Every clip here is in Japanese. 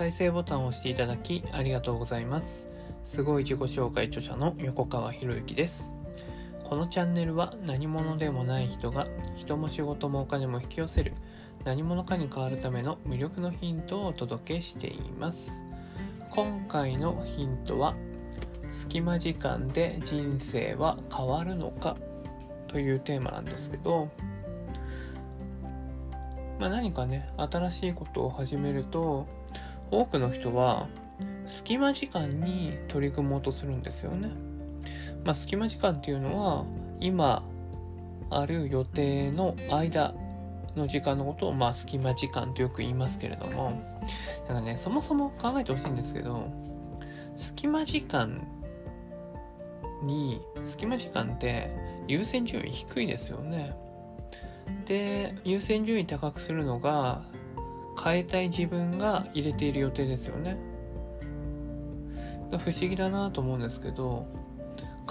再生ボタンを押していただきありがとうございます。すごい自己紹介著者の横川博之です。このチャンネルは何者でもない人が人も仕事もお金も引き寄せる何者かに変わるための魅力のヒントをお届けしています。今回のヒントは隙間時間で人生は変わるのかというテーマなんですけど、何かね新しいことを始めると多くの人は隙間時間に取り組もうとするんですよね。隙間時間っていうのは今ある予定の間の時間のことを隙間時間とよく言いますけれども、そもそも考えてほしいんですけど、隙間時間って優先順位低いですよね。で、優先順位高くするのが変えたい自分が入れている予定ですよね。不思議だなと思うんですけど、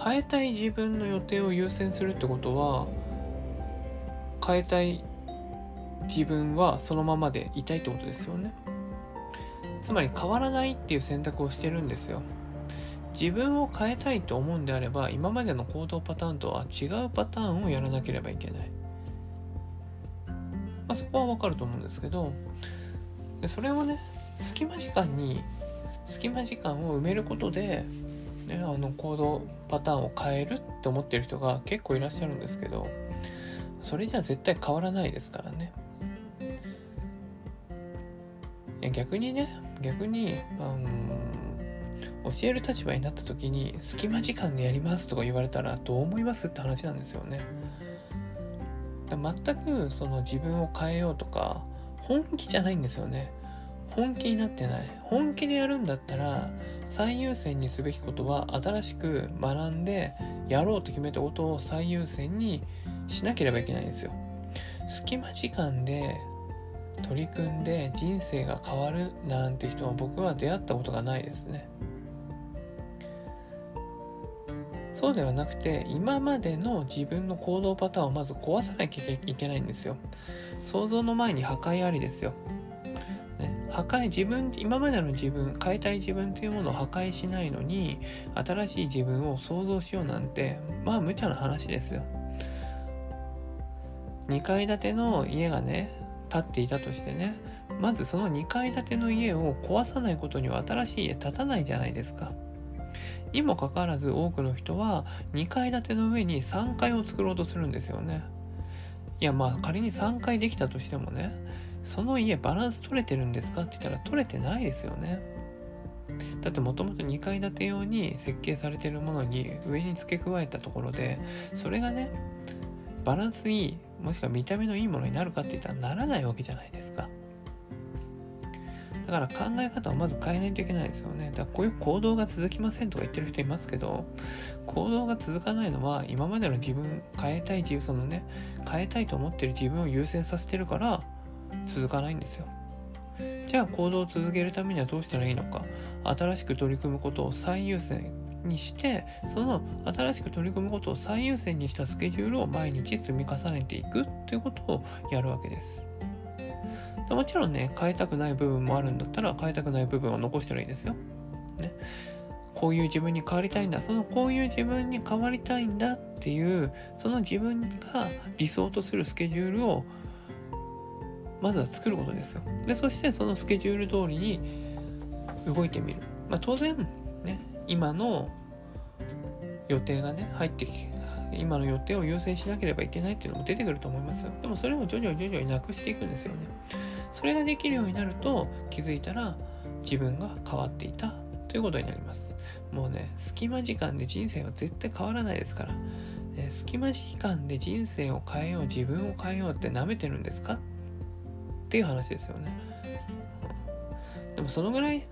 変えたい自分の予定を優先するってことは変えたい自分はそのままでいたいってことですよね。つまり変わらないっていう選択をしてるんですよ。自分を変えたいと思うんであれば今までの行動パターンとは違うパターンをやらなければいけない、そこはわかると思うんですけど、それをね隙間時間を埋めることで行動パターンを変えるって思ってる人が結構いらっしゃるんですけど、それじゃ絶対変わらないですからね。逆に教える立場になった時に隙間時間でやりますとか言われたらどう思いますって話なんですよね。全くその自分を変えようとか本気じゃないんですよね。本気になってない。本気でやるんだったら最優先にすべきことは新しく学んでやろうと決めたことを最優先にしなければいけないんですよ。隙間時間で取り組んで人生が変わるなんて人は僕は出会ったことがないですね。そうではなくて今までの自分の行動パターンをまず壊さなきゃいけないんですよ。想像の前に破壊ありですよ、今までの自分、変えたい自分というものを破壊しないのに新しい自分を想像しようなんて無茶な話ですよ。2階建ての家が建っていたとしてまずその2階建ての家を壊さないことには新しい家建たないじゃないですか。にもかかわらず多くの人は2階建ての上に3階を作ろうとするんですよね。仮に3階できたとしてもその家バランス取れてるんですかって言ったら取れてないですよね。だってもともと2階建て用に設計されてるものに上に付け加えたところでそれがバランスいい、もしくは見た目のいいものになるかって言ったらならないわけじゃないですか。だから考え方をまず変えないといけないですよね。だからこういう行動が続きませんとか言ってる人いますけど、行動が続かないのは今までの自分、変えたいと思ってる自分を優先させてるから続かないんですよ。じゃあ行動を続けるためにはどうしたらいいのか。新しく取り組むことを最優先にして、その新しく取り組むことを最優先にしたスケジュールを毎日積み重ねていくということをやるわけです。もちろん変えたくない部分もあるんだったら変えたくない部分を残したらいいですよ、こういう自分に変わりたいんだ、こういう自分に変わりたいんだっていうその自分が理想とするスケジュールをまずは作ることですよ。で、そしてそのスケジュール通りに動いてみる。当然今の予定が入ってきて今の予定を優先しなければいけないっていうのも出てくると思いますよ。でもそれを徐々になくしていくんですよね。それができるようになると気づいたら自分が変わっていたということになります。隙間時間で人生は絶対変わらないですから、隙間時間で人生を変えよう、自分を変えようって舐めてるんですかっていう話ですよね。でもそのぐらい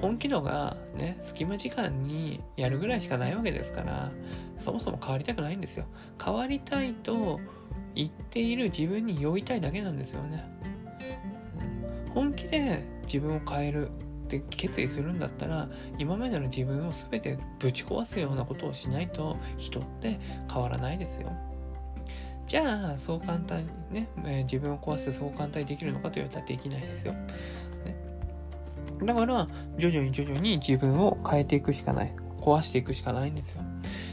本気度が隙間時間にやるぐらいしかないわけですから、そもそも変わりたくないんですよ。変わりたいと言っている自分に酔いたいだけなんですよね。本気で自分を変えるって決意するんだったら今までの自分を全てぶち壊すようなことをしないと人って変わらないですよ。じゃあそう簡単にね、自分を壊してそう簡単にできるのかというとできないですよ、ね、だから徐々に自分を変えていくしかない、壊していくしかないんですよ。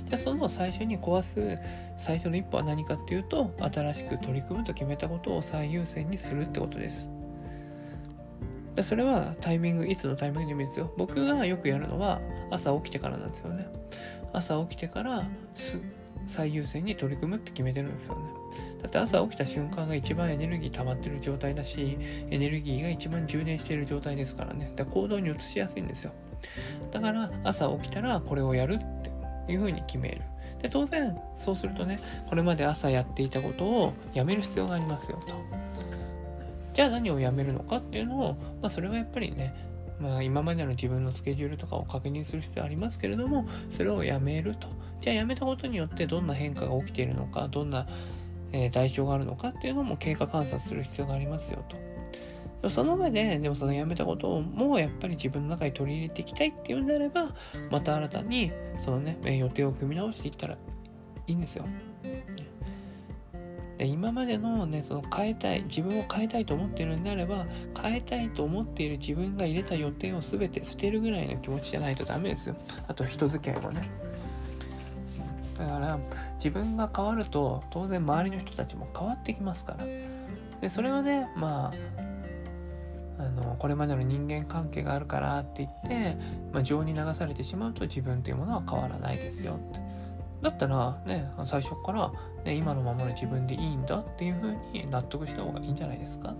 じゃあその最初に壊す最初の一歩は何かっていうと、新しく取り組むと決めたことを最優先にするってことです。それはタイミング、いつのタイミングでもいいですよ。僕がよくやるのは朝起きてからなんですよね。朝起きてから最優先に取り組むって決めてるんですよね。だって朝起きた瞬間が一番エネルギー溜まってる状態だし、エネルギーが一番充電している状態ですからね。だから行動に移しやすいんですよ。だから朝起きたらこれをやるっていうふうに決める。で当然そうするとね、これまで朝やっていたことをやめる必要がありますよと。じゃあ何をやめるのかっていうのを、それはやっぱりね、今までの自分のスケジュールとかを確認する必要ありますけれども、それをやめると。じゃあやめたことによってどんな変化が起きているのか、どんな代償があるのかっていうのも経過観察する必要がありますよと。その上で、でもそのやめたことをもうやっぱり自分の中に取り入れていきたいっていうんであれば、また新たにそのね、予定を組み直していったらいいんですよ。今までのね、その変えたい、自分を変えたいと思っているのであれば、変えたいと思っている自分が入れた予定を全て捨てるぐらいの気持ちじゃないとダメですよ。あと人付き合いもね。だから自分が変わると当然周りの人たちも変わってきますから。でそれはね、これまでの人間関係があるからって言って、情に流されてしまうと自分というものは変わらないですよって。だったらね、最初から、ね、今のままの自分でいいんだっていう風に納得した方がいいんじゃないですか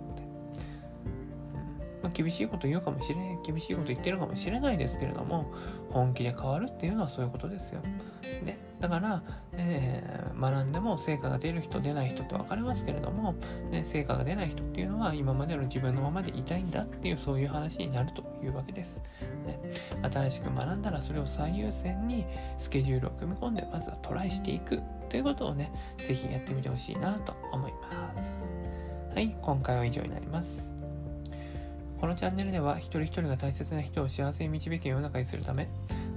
って、厳しいこと言うかもしれない、厳しいこと言ってるかもしれないですけれども、本気で変わるっていうのはそういうことですよ。ね、だから、学んでも成果が出る人出ない人って分かれますけれども、成果が出ない人っていうのは今までの自分のままでいたいんだっていう、そういう話になるというわけです、ね、新しく学んだらそれを最優先にスケジュールを組み込んでまずはトライしていくということをね、ぜひやってみてほしいなと思います。はい、今回は以上になります。このチャンネルでは一人一人が大切な人を幸せに導き世の中にするため、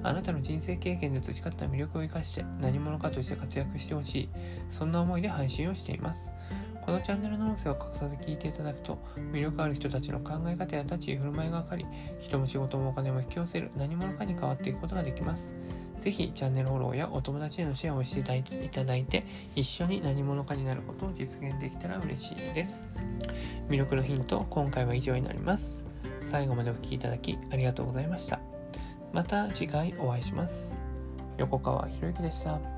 あなたの人生経験で培った魅力を生かして何者かとして活躍してほしい、そんな思いで配信をしています。このチャンネルの音声を欠かさず聞いていただくと、魅力ある人たちの考え方や立ち居振る舞いが分かり、人も仕事もお金も引き寄せる何者かに変わっていくことができます。ぜひチャンネルフォローやお友達へのシェアをしていただいて、一緒に何者かになることを実現できたら嬉しいです。魅力のヒント、今回は以上になります。最後までお聞きいただきありがとうございました。また次回お会いします。横川博之でした。